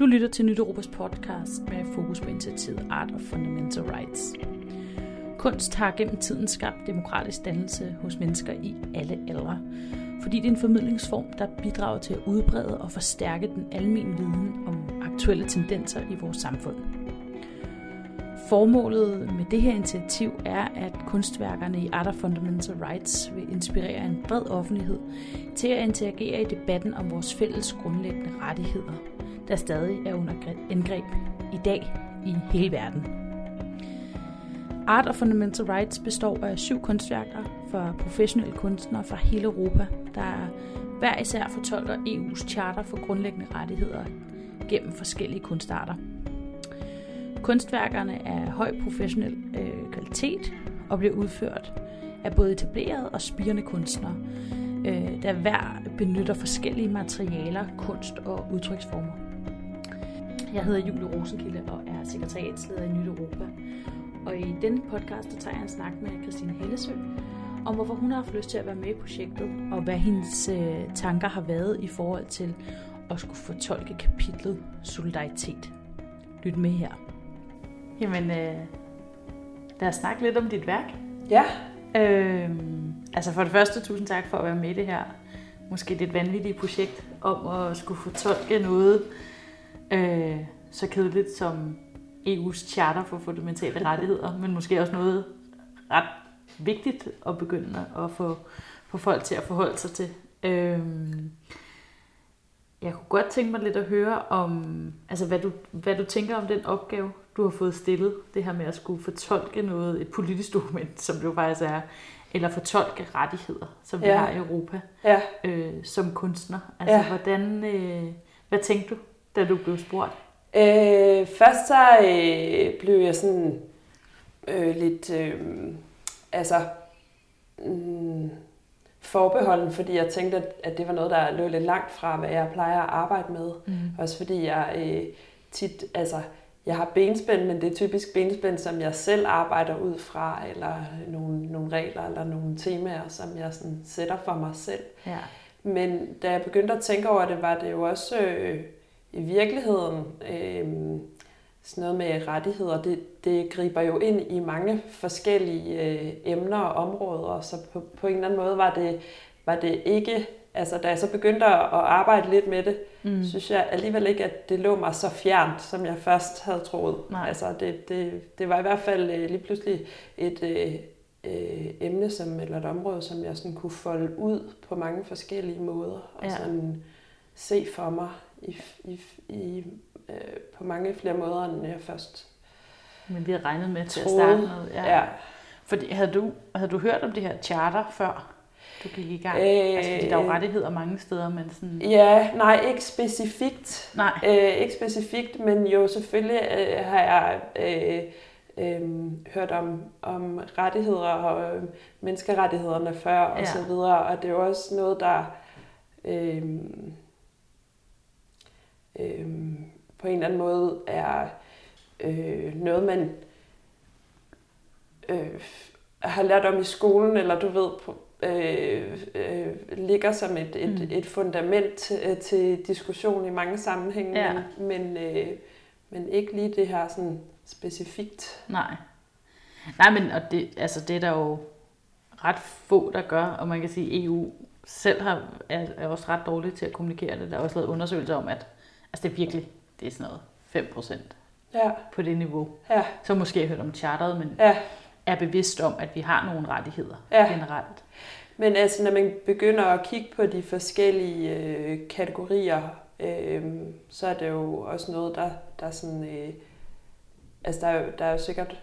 Du lytter til Nyt Europas podcast med fokus på initiativet Art of Fundamental Rights. Kunst har gennem tiden skabt demokratisk dannelse hos mennesker i alle aldre, fordi det er en formidlingsform, der bidrager til at udbrede og forstærke den almene viden om aktuelle tendenser i vores samfund. Formålet med det her initiativ er, at kunstværkerne i Art of Fundamental Rights vil inspirere en bred offentlighed til at interagere i debatten om vores fælles grundlæggende rettigheder, der stadig er under angreb i dag i hele verden. Art of Fundamental Rights består af 7 kunstværker for professionelle kunstnere fra hele Europa, der hver især fortolker EU's charter for grundlæggende rettigheder gennem forskellige kunstarter. Kunstværkerne er af høj professionel kvalitet og bliver udført af både etablerede og spirende kunstnere, der hver benytter forskellige materialer, kunst og udtryksformer. Jeg hedder Julie Rosenkilde og er sekretariatsleder i Nyt Europa. Og i denne podcast tager jeg en snak med Christine Helsø om, hvorfor hun har haft lyst til at være med i projektet, og hvad hendes tanker har været i forhold til at skulle fortolke kapitlet solidaritet. Lyt med her. Jamen, lad os snakke lidt om dit værk. Ja. Altså for det første, tusind tak for at være med i det her måske lidt vanvittige projekt om at skulle fortolke noget så kedeligt som EU's charter for fundamentale rettigheder, men måske også noget ret vigtigt at begynde at få folk til at forholde sig til. Jeg kunne godt tænke mig lidt at høre om, altså hvad du tænker om den opgave, du har fået stillet, det her med at skulle fortolke noget, et politisk dokument, som det jo faktisk er, eller fortolke rettigheder, som vi har i Europa, som kunstner. Altså hvordan, hvad tænkte du, da du blev spurgt? Først så blev jeg sådan lidt forbeholden, fordi jeg tænkte, at det var noget, der løb lidt langt fra, hvad jeg plejer at arbejde med. Mm. Også fordi jeg tit, jeg har benspænd, men det er typisk benspænd, som jeg selv arbejder ud fra, eller nogle regler, eller nogle temaer, som jeg sådan sætter for mig selv. Ja. Men da jeg begyndte at tænke over det, var det jo også i virkeligheden sådan noget med rettigheder. Det griber jo ind i mange forskellige emner og områder, så på en eller anden måde var det ikke. Altså, da jeg så begyndte at arbejde lidt med det, synes jeg alligevel ikke, at det lå mig så fjernt, som jeg først havde troet. Nej. Altså, det var i hvert fald lige pludselig et emne, eller et område, som jeg sådan kunne folde ud på mange forskellige måder, og sådan se for mig på mange flere måder, end jeg først men vi havde regnet med til troede. At starte med. Ja. Ja. Fordi, havde du hørt om det her charter før? Du gik i gang, fordi der er jo rettigheder mange steder, men sådan... Ja, nej, ikke specifikt. Nej. Ikke specifikt, men jo selvfølgelig har jeg hørt om rettigheder og menneskerettighederne før og så videre, og det er jo også noget, der på en eller anden måde er noget, man har lært om i skolen, eller du ved... ligger som et fundament til diskussion i mange sammenhænge, men ikke lige det her sådan specifikt. Nej, men og det, altså det er der jo ret få, der gør, og man kan sige, at EU selv er også ret dårlig til at kommunikere det. Der er også lavet undersøgelser om, at altså det er virkelig, det er sådan noget 5% på det niveau. Ja. Så måske har hørt om charteret, men... Ja. Er bevidst om, at vi har nogle rettigheder generelt. Men altså, når man begynder at kigge på de forskellige kategorier, så er det jo også noget, der sådan... altså, der er jo sikkert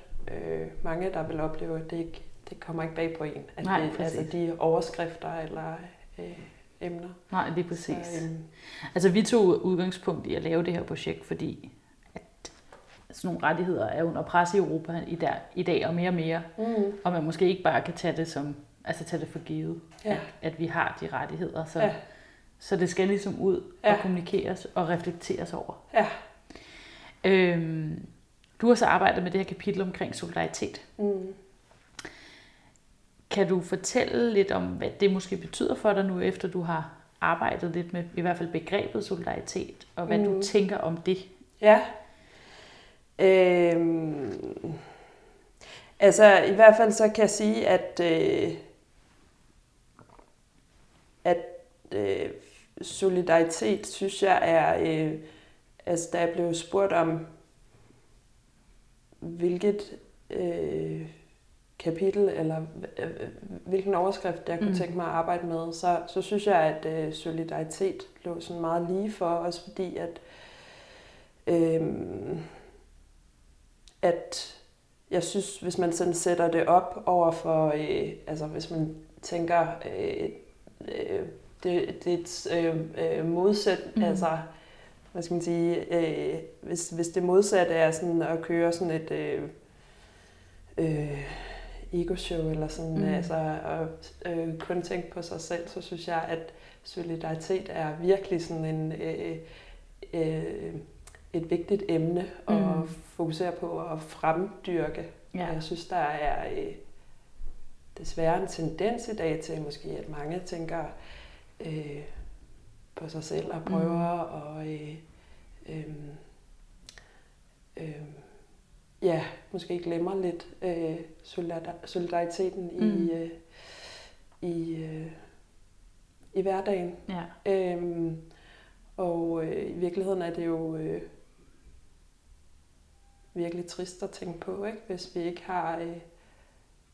mange, der vil opleve, at det kommer ikke bag på en. At nej, det, altså, de overskrifter eller emner. Nej, det er præcis. Så, altså, vi tog udgangspunkt i at lave det her projekt, fordi... sådan nogle rettigheder er under pres i Europa i dag og mere og mere. Mm. Og man måske ikke bare kan tage det for givet, at vi har de rettigheder. Så det skal ligesom ud og kommunikeres og reflekteres over. Ja. Du har så arbejdet med det her kapitel omkring solidaritet. Mm. Kan du fortælle lidt om, hvad det måske betyder for dig nu, efter du har arbejdet lidt med, i hvert fald begrebet solidaritet, og hvad du tænker om det. Ja. Altså i hvert fald så kan jeg sige, at solidaritet, synes jeg, er, altså da jeg blev spurgt om, hvilket kapitel, eller hvilken overskrift, jeg kunne tænke mig at arbejde med, så synes jeg, at solidaritet lå sådan meget lige for, også fordi, at jeg synes, hvis man sådan sætter det op over for, altså hvis man tænker, det er et modsat, altså hvad skal man sige, hvis det modsatte er sådan at køre sådan et ego-show eller sådan, altså at kun tænke på sig selv, så synes jeg, at solidaritet er virkelig sådan en et vigtigt emne at fokusere på at fremdyrke. Ja. Og jeg synes, der er desværre en tendens i dag til måske, at mange tænker på sig selv og prøver og ja, måske glemmer lidt solidariteten i hverdagen. Ja. Og i virkeligheden er det jo virkelig trist at tænke på, ikke? Hvis vi ikke har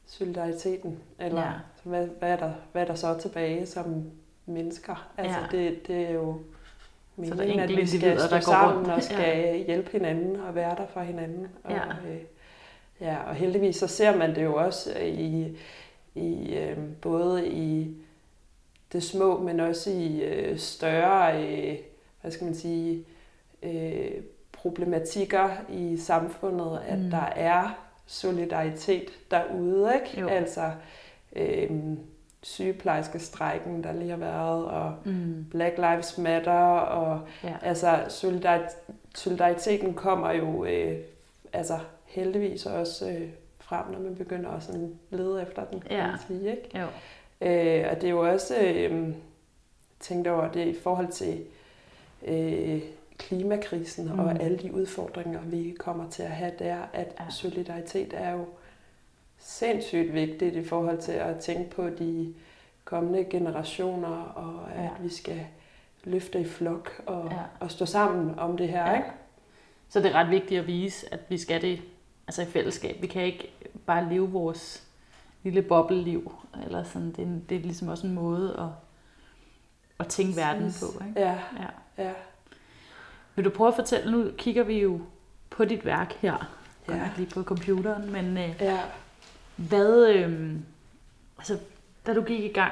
solidariteten, eller så hvad er der så tilbage som mennesker? Altså det er jo meningen, at vi skal stå sammen og skal hjælpe hinanden og være der for hinanden. Og heldigvis så ser man det jo også i både i det små, men også i større, hvad skal man sige, problematikker i samfundet, at der er solidaritet derude, ikke? Jo. Altså sygeplejerskestrejken, der lige har været, og Black Lives Matter, og altså solidariteten kommer jo altså heldigvis også frem, når man begynder også at lede efter den, kan man sige, ikke? Jo. Og det er jo også, tænkt over det i forhold til klimakrisen og alle de udfordringer, vi kommer til at have der, at solidaritet er jo sindssygt vigtigt i forhold til at tænke på de kommende generationer, og at vi skal løfte i flok og stå sammen om det her, ikke? Så det er ret vigtigt at vise, at vi skal det altså i fællesskab. Vi kan ikke bare leve vores lille bobleliv, eller sådan, det er ligesom også en måde at tænke verden på, ikke? Ja. Vil du prøve at fortælle, nu kigger vi jo på dit værk her, godt lige på computeren, men hvad, altså, da du gik i gang,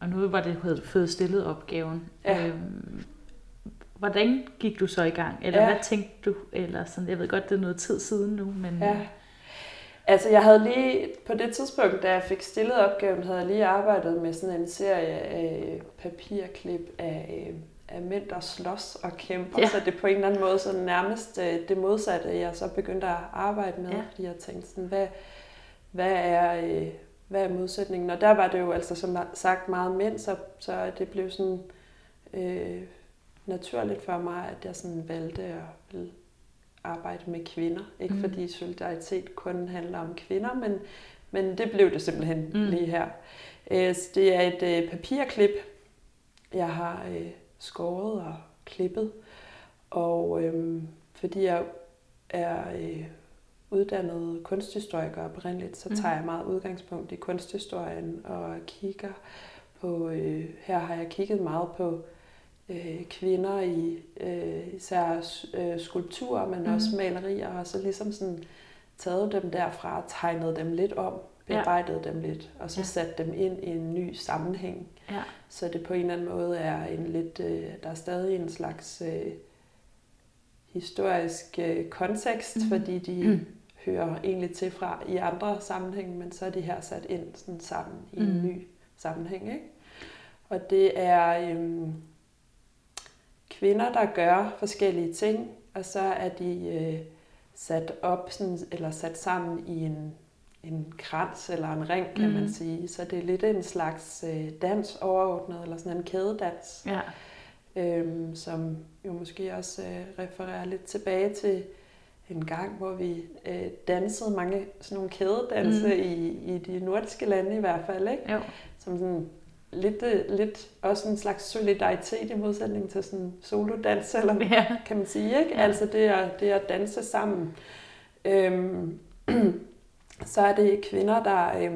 og nu var det, du havde fået stillet opgaven, hvordan gik du så i gang, eller hvad tænkte du, eller sådan, jeg ved godt, det er noget tid siden nu, men... Altså jeg havde lige, på det tidspunkt, da jeg fik stillet opgaven, havde jeg lige arbejdet med sådan en serie af papirklip af mænd, der slås og kæmper, så det på en eller anden måde så nærmest det modsatte, jeg så begyndte at arbejde med, fordi jeg tænkte sådan, hvad er modsætningen? Og der var det jo altså som sagt meget mænd, så det blev sådan naturligt for mig, at jeg sådan valgte at arbejde med kvinder. Ikke fordi solidaritet kun handler om kvinder, men det blev det simpelthen lige her. Så det er et papirklip, jeg har skåret og klippet. Og fordi jeg er uddannet kunsthistoriker oprindeligt, så tager jeg meget udgangspunkt i kunsthistorien og kigger på... her har jeg kigget meget på kvinder i især skulpturer, men også malerier, og så ligesom sådan taget dem derfra og tegnet dem lidt om, bearbejdet dem lidt, og så sat dem ind i en ny sammenhæng. Ja. Så det på en eller anden måde er en lidt, der er stadig en slags historisk kontekst, fordi de hører egentlig til fra i andre sammenhænge, men så er de her sat ind sådan sammen i en ny sammenhæng, ikke? Og det er... kvinder, der gør forskellige ting, og så er de sat op sådan, eller sat sammen i en en krans eller en ring, kan man sige. Så det er lidt en slags dans overordnet, eller sådan en kædedans, ja. Som jo måske også refererer lidt tilbage til en gang, hvor vi dansede mange sådan nogle kædedanse i de nordiske lande i hvert fald, ikke? Jo. Som sådan lidt også en slags solidaritet i modsætning til sådan solodans, eller kan man sige, ikke? Ja. Altså det at danse sammen. Så er det kvinder, der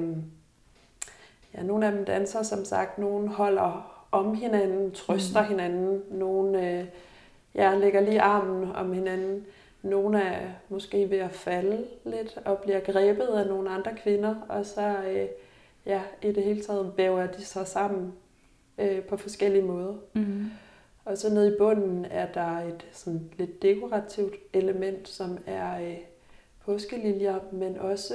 nogle af dem danser, som sagt, nogle holder om hinanden, trøster hinanden, nogle lægger lige armen om hinanden, nogle er måske ved at falde lidt og bliver grebet af nogle andre kvinder, og så i det hele taget væver de sig sammen på forskellige måder. Og så nede i bunden er der et sådan lidt dekorativt element, som er påskeliljer, men også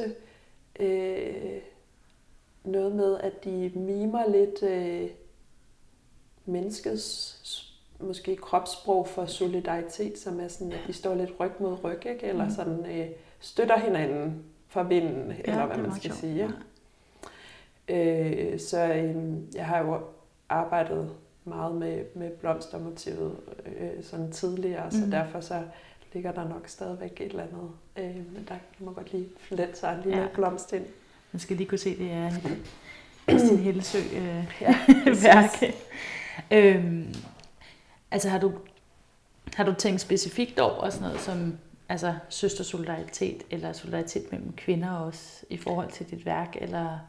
noget med, at de mimer lidt menneskets måske kropssprog for solidaritet, som er sådan, at de står lidt ryg mod ryg, ikke? Eller sådan støtter hinanden for vinden, eller hvad man skal sige. Ja. Jeg har jo arbejdet meget med blomstermotivet sådan tidligere, så derfor så ligger der nok stadigvæk et eller andet. Men der må godt lige flette sig en lille blomst ind. Man skal lige kunne se, det er Christine Helsø værk. Altså har du tænkt specifikt over sådan noget som altså søstersolidaritet eller solidaritet mellem kvinder også i forhold til dit værk? Eller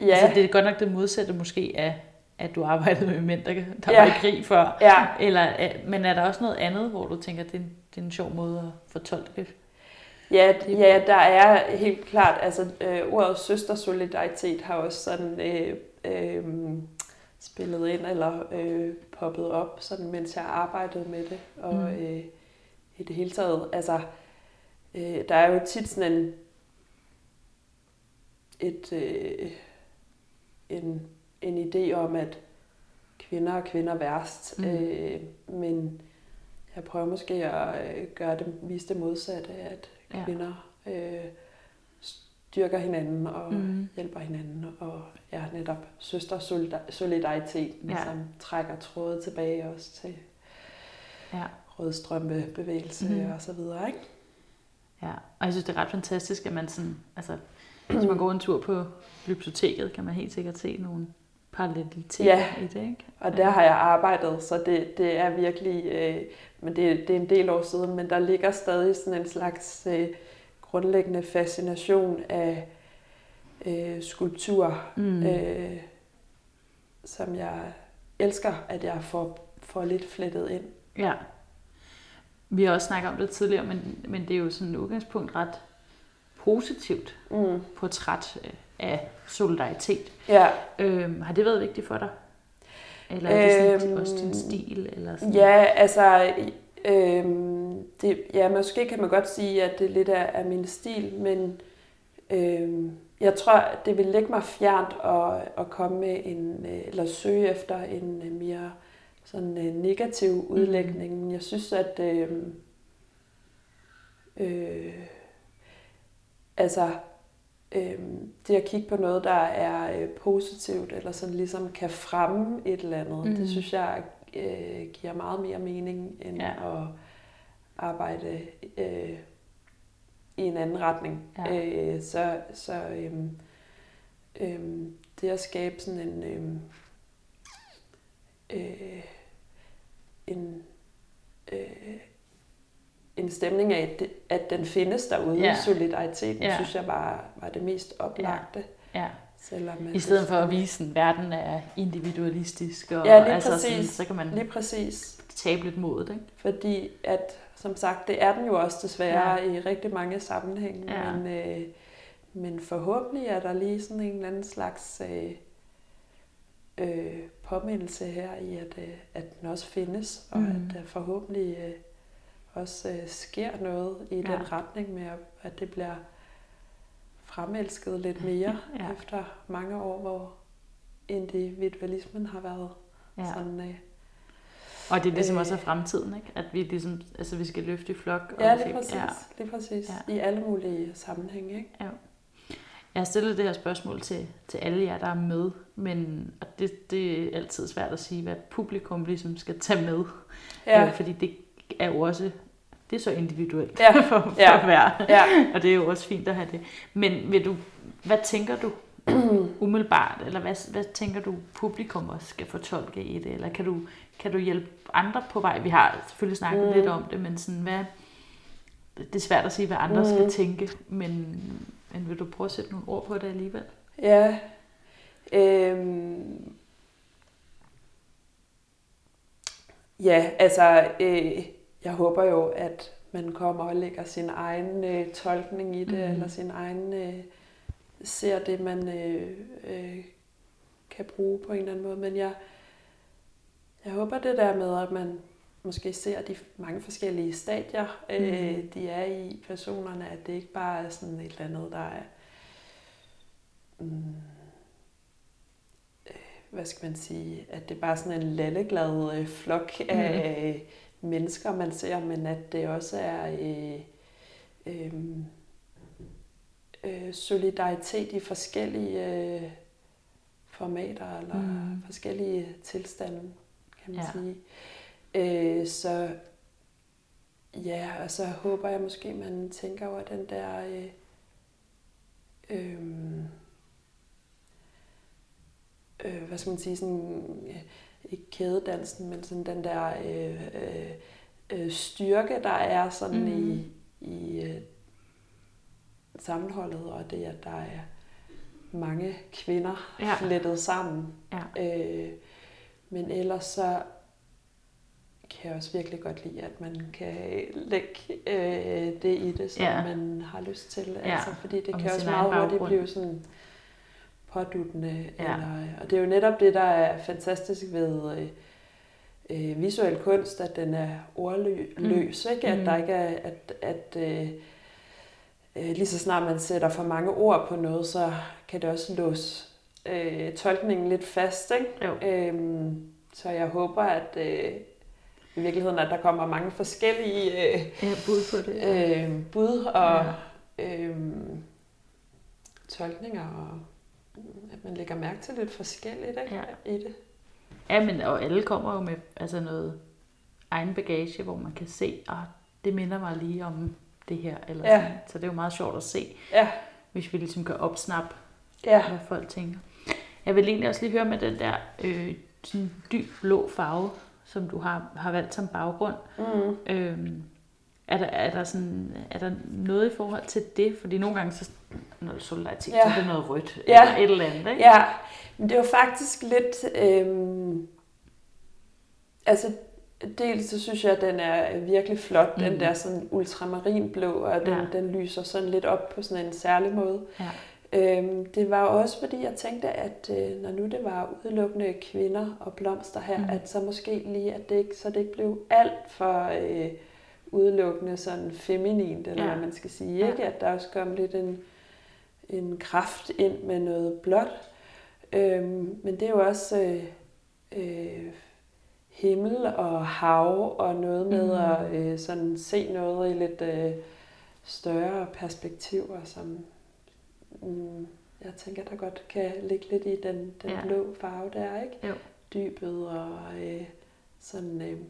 altså, det er godt nok det modsatte måske af at du arbejdede med mænd, der var i krig før. Ja. Men er der også noget andet, hvor du tænker, det er en sjov måde at fortolke? Ja, der er helt klart, altså ordet søstersolidaritet har også sådan spillet ind eller poppet op, sådan, mens jeg arbejdede med det. Og i det hele taget, altså der er jo tit sådan en idé om, at kvinder er kvinder værst, men jeg prøver måske at vise det modsatte, at kvinder styrker hinanden og hjælper hinanden, og netop søstersolidaritet, som trækker tråde tilbage også til rødstrømpebevægelse og så videre, ikke? Ja, og jeg synes, det er ret fantastisk, at man sådan, altså, hvis man går en tur på biblioteket, kan man helt sikkert se nogle parallelitet i det, ikke? Og der har jeg arbejdet, så det er virkelig, men det er en del år siden, men der ligger stadig sådan en slags grundlæggende fascination af skulptur, som jeg elsker, at jeg får lidt flettet ind. Ja. Vi har også snakket om det tidligere, men det er jo sådan et udgangspunkt ret positivt portræt af solidaritet. Ja. Har det været vigtigt for dig? Eller er det sådan, også din stil? Eller sådan? Ja, altså måske kan man godt sige, at det lidt er min stil, men jeg tror, det vil ligge mig fjernt at komme med eller søge efter en mere sådan negativ udlægning. Jeg synes, at det at kigge på noget, der er positivt, eller sådan ligesom kan fremme et eller andet, det synes jeg giver meget mere mening, end at arbejde i en anden retning. Ja. Det at skabe sådan en stemning af, at den findes derude, solidariteten, synes jeg var det mest oplagte. Ja. I stedet for at vise, at verden er individualistisk, og præcis, så kan man tabe lidt modet, ikke? Fordi at, som sagt, det er den jo også desværre i rigtig mange sammenhænge, men forhåbentlig er der lige sådan en eller anden slags påmindelse her i, at den også findes, og at der forhåbentlig også sker noget i den retning med, at det bliver fremelsket lidt mere efter mange år, hvor individualismen har været sådan. Og det er ligesom også fremtiden, ikke? At vi ligesom, altså vi skal løfte i flok. Og lige præcis. I alle mulige sammenhænge, ikke? Ja. Jeg har stillet det her spørgsmål til alle jer, der er med, men det er altid svært at sige, hvad publikum ligesom skal tage med, ja. Fordi det er jo også, det er så individuelt ja. for ja. hver, ja. og det er jo også fint at have det. Men hvad tænker du umiddelbart, eller hvad tænker du publikum også skal fortolke i det, eller kan du hjælpe andre på vej? Vi har selvfølgelig snakket lidt om det, men sådan, det er svært at sige, hvad andre skal tænke, men vil du prøve at sætte nogle ord på det alligevel? Ja. Ja, altså, jeg håber jo, at man kommer og lægger sin egen tolkning i det, eller sin egen ser det, man kan bruge på en eller anden måde. Men jeg håber det der med, at man måske ser de mange forskellige stadier, de er i personerne, at det ikke bare er sådan et eller andet, der er, hvad skal man sige, at det er bare sådan en lalleglad flok af mennesker, man ser, men at det også er solidaritet i forskellige formater, eller forskellige tilstande, kan man sige. Så ja, og så håber jeg måske, man tænker over den der hvad skal man sige, sådan, ikke kædedansen, men sådan den der styrke, der er sådan i sammenholdet, og det, at der er mange kvinder flettet sammen. Ja. Men ellers så kan jeg også virkelig godt lide, at man kan lægge det i det, som man har lyst til. Ja. Altså, fordi det kan også meget hurtigt blive sådan påduttende. Ja. Og det er jo netop det, der er fantastisk ved visuel kunst, at den er ordløs. Ikke? At der ikke er, lige så snart man sætter for mange ord på noget, så kan det også låse tolkningen lidt fast. Ikke? Så jeg håber, at i virkeligheden, at der kommer mange forskellige bud på det. Bud og tolkninger, og at man lægger mærke til lidt forskelligt i det. Ja, men og alle kommer jo med altså noget egen bagage, hvor man kan se, at det minder mig lige om det her. Eller sådan. Så det er jo meget sjovt at se, hvis vi ligesom kan opsnappe, hvad folk tænker. Jeg vil egentlig også lige høre med den der sådan dyb blå farve, som du har valgt som baggrund. Er der noget i forhold til det? Fordi nogle gange så noget solidaritet, så er det noget rødt eller et eller andet. Ikke? Ja, men det var faktisk lidt altså dels så synes jeg, at den er virkelig flot, den der sådan ultramarinblå, og den lyser sådan lidt op på sådan en særlig måde. Ja. Det var også fordi, jeg tænkte, at når nu det var udelukkende kvinder og blomster her, at så måske lige, at det ikke blev alt for udelukkende sådan feminint, eller hvad man skal sige, ikke? At der også kom lidt en kraft ind med noget blåt. Men det er jo også himmel og hav og noget med at sådan se noget i lidt større perspektiver, som jeg tænker, der godt kan ligge lidt i den blå farve der, ikke? Jo. Dybet og sådan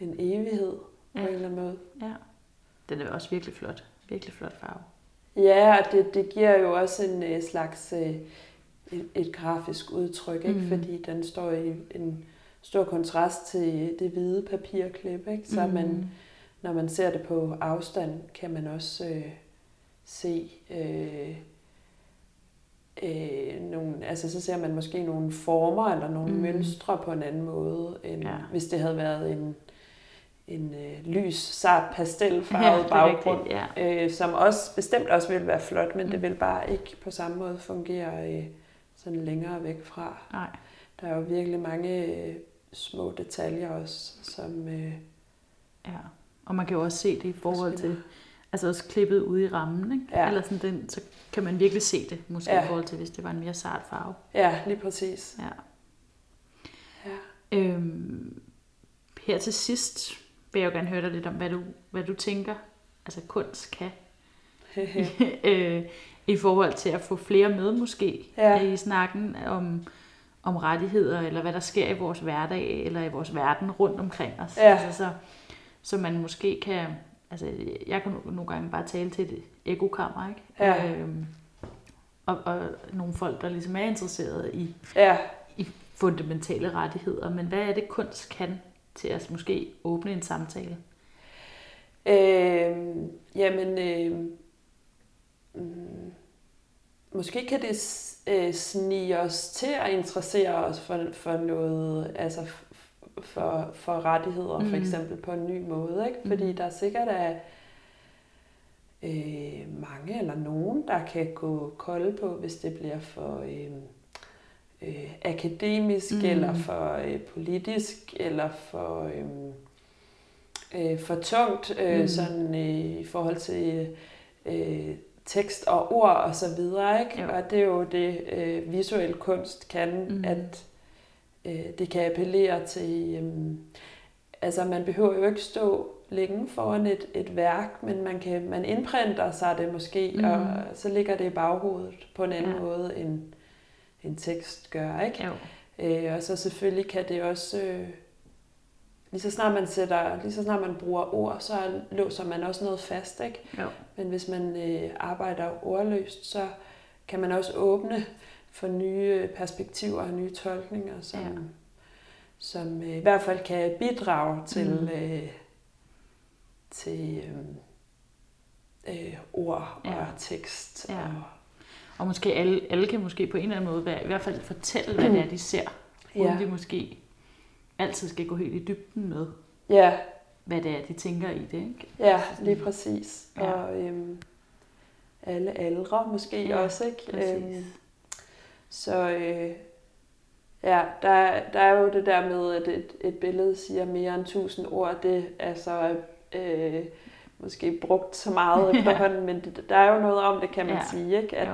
en evighed på en eller anden måde. Ja. Den er også virkelig flot. Virkelig flot farve. Ja, og det giver jo også en slags et grafisk udtryk, ikke? Fordi den står i en stor kontrast til det hvide papirklip, ikke? Så når man ser det på afstand, kan man også se nogle, altså så ser man måske nogle former eller nogle mønstre på en anden måde, end hvis det havde været en lys, sart pastelfarvet baggrund, som også bestemt også ville være flot, men det vil bare ikke på samme måde fungere sådan længere væk fra. Nej. Der er jo virkelig mange små detaljer også, som og man kan jo også se det i forhold til altså også klippet ude i rammen, ikke? Ja. Eller sådan den, så kan man virkelig se det, måske i forhold til, hvis det var en mere sart farve. Ja, lige præcis. Ja. Her til sidst vil jeg jo gerne høre dig lidt om, hvad du tænker, altså kunst kan i forhold til at få flere med måske i snakken om rettigheder, eller hvad der sker i vores hverdag, eller i vores verden rundt omkring os. Ja. Altså, så man måske kan... Altså, jeg kan nogle gange bare tale til et ekokammer, ikke? Ja. Og nogle folk, der ligesom er interesserede i, i fundamentale rettigheder. Men hvad er det, kunst kan til at måske åbne en samtale? Måske kan det snige os til at interessere os for noget, altså for rettigheder, for eksempel på en ny måde, ikke? Fordi der sikkert er mange eller nogen, der kan gå kolde på, hvis det bliver for akademisk, eller for politisk, eller for... for tungt, sådan i forhold til tekst og ord og så videre, ikke? Ja. Og det er jo det, visuel kunst kan, at det kan appellere til, altså man behøver jo ikke stå længe foran et værk, men man indprinter sig det måske, og så ligger det i baghovedet på en anden måde, end en tekst gør, ikke? Og så selvfølgelig kan det også... lige så snart man bruger ord, så låser man også noget fast, ikke? Jo. Men hvis man arbejder ordløst, så kan man også åbne for nye perspektiver og nye tolkninger, som i hvert fald kan bidrage til, ord og tekst. Ja. Og måske alle kan måske på en eller anden måde i hvert fald fortælle, hvad det er, de ser, uden de måske... altid skal gå helt i dybden med, hvad det er, de tænker i det, ikke? Ja, lige præcis. Ja. Og alle aldre måske også, ikke? Der er jo det der med, at et billede siger mere end 1000 ord. Det er så måske brugt så meget efterhånden, men der er jo noget om det, kan man sige, ikke? At,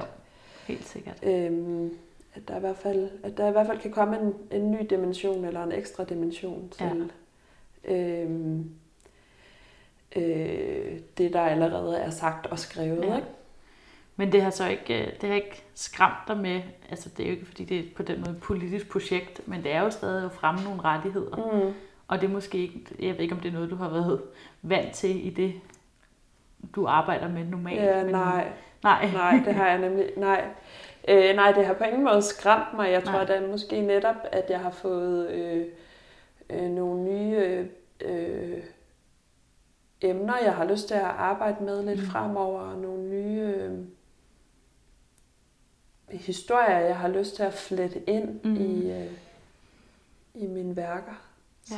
helt sikkert. At der i hvert fald kan komme en ny dimension, eller en ekstra dimension til det, der allerede er sagt og skrevet. Ja. Ikke? Men det har så ikke, skræmt dig med, altså det er jo ikke, fordi det er på den måde et politisk projekt, men det er jo stadig at fremme nogle rettigheder. Og det er måske ikke, jeg ved ikke, om det er noget, du har været vant til i det, du arbejder med normalt. Ja, nej, det har jeg nemlig, nej, det har på ingen måde skræmt mig. Jeg tror da måske netop, at jeg har fået nogle nye emner, jeg har lyst til at arbejde med lidt fremover, og nogle nye historier, jeg har lyst til at flette ind i mine værker. Ja.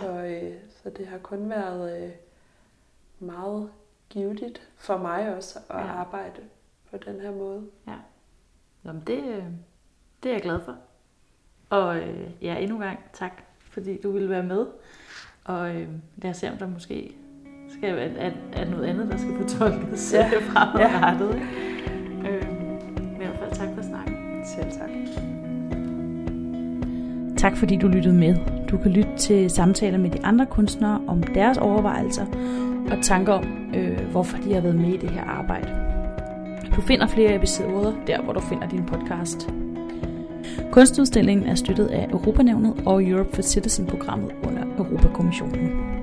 Så det har kun været meget givetigt for mig også at arbejde på den her måde. Ja. Jamen det er jeg glad for. Og endnu en gang tak, fordi du ville være med. Og lad os se, om der måske er noget andet, der skal fortolkes fremadrettet. Ja. I hvert fald tak for snakken. Selv tak. Tak fordi du lyttede med. Du kan lytte til samtaler med de andre kunstnere om deres overvejelser og tanker om, hvorfor de har været med i det her arbejde. Du finder flere episoder der, hvor du finder din podcast. Kunstudstillingen er støttet af Europa-nævnet og Europe for Citizen-programmet under Europa-kommissionen.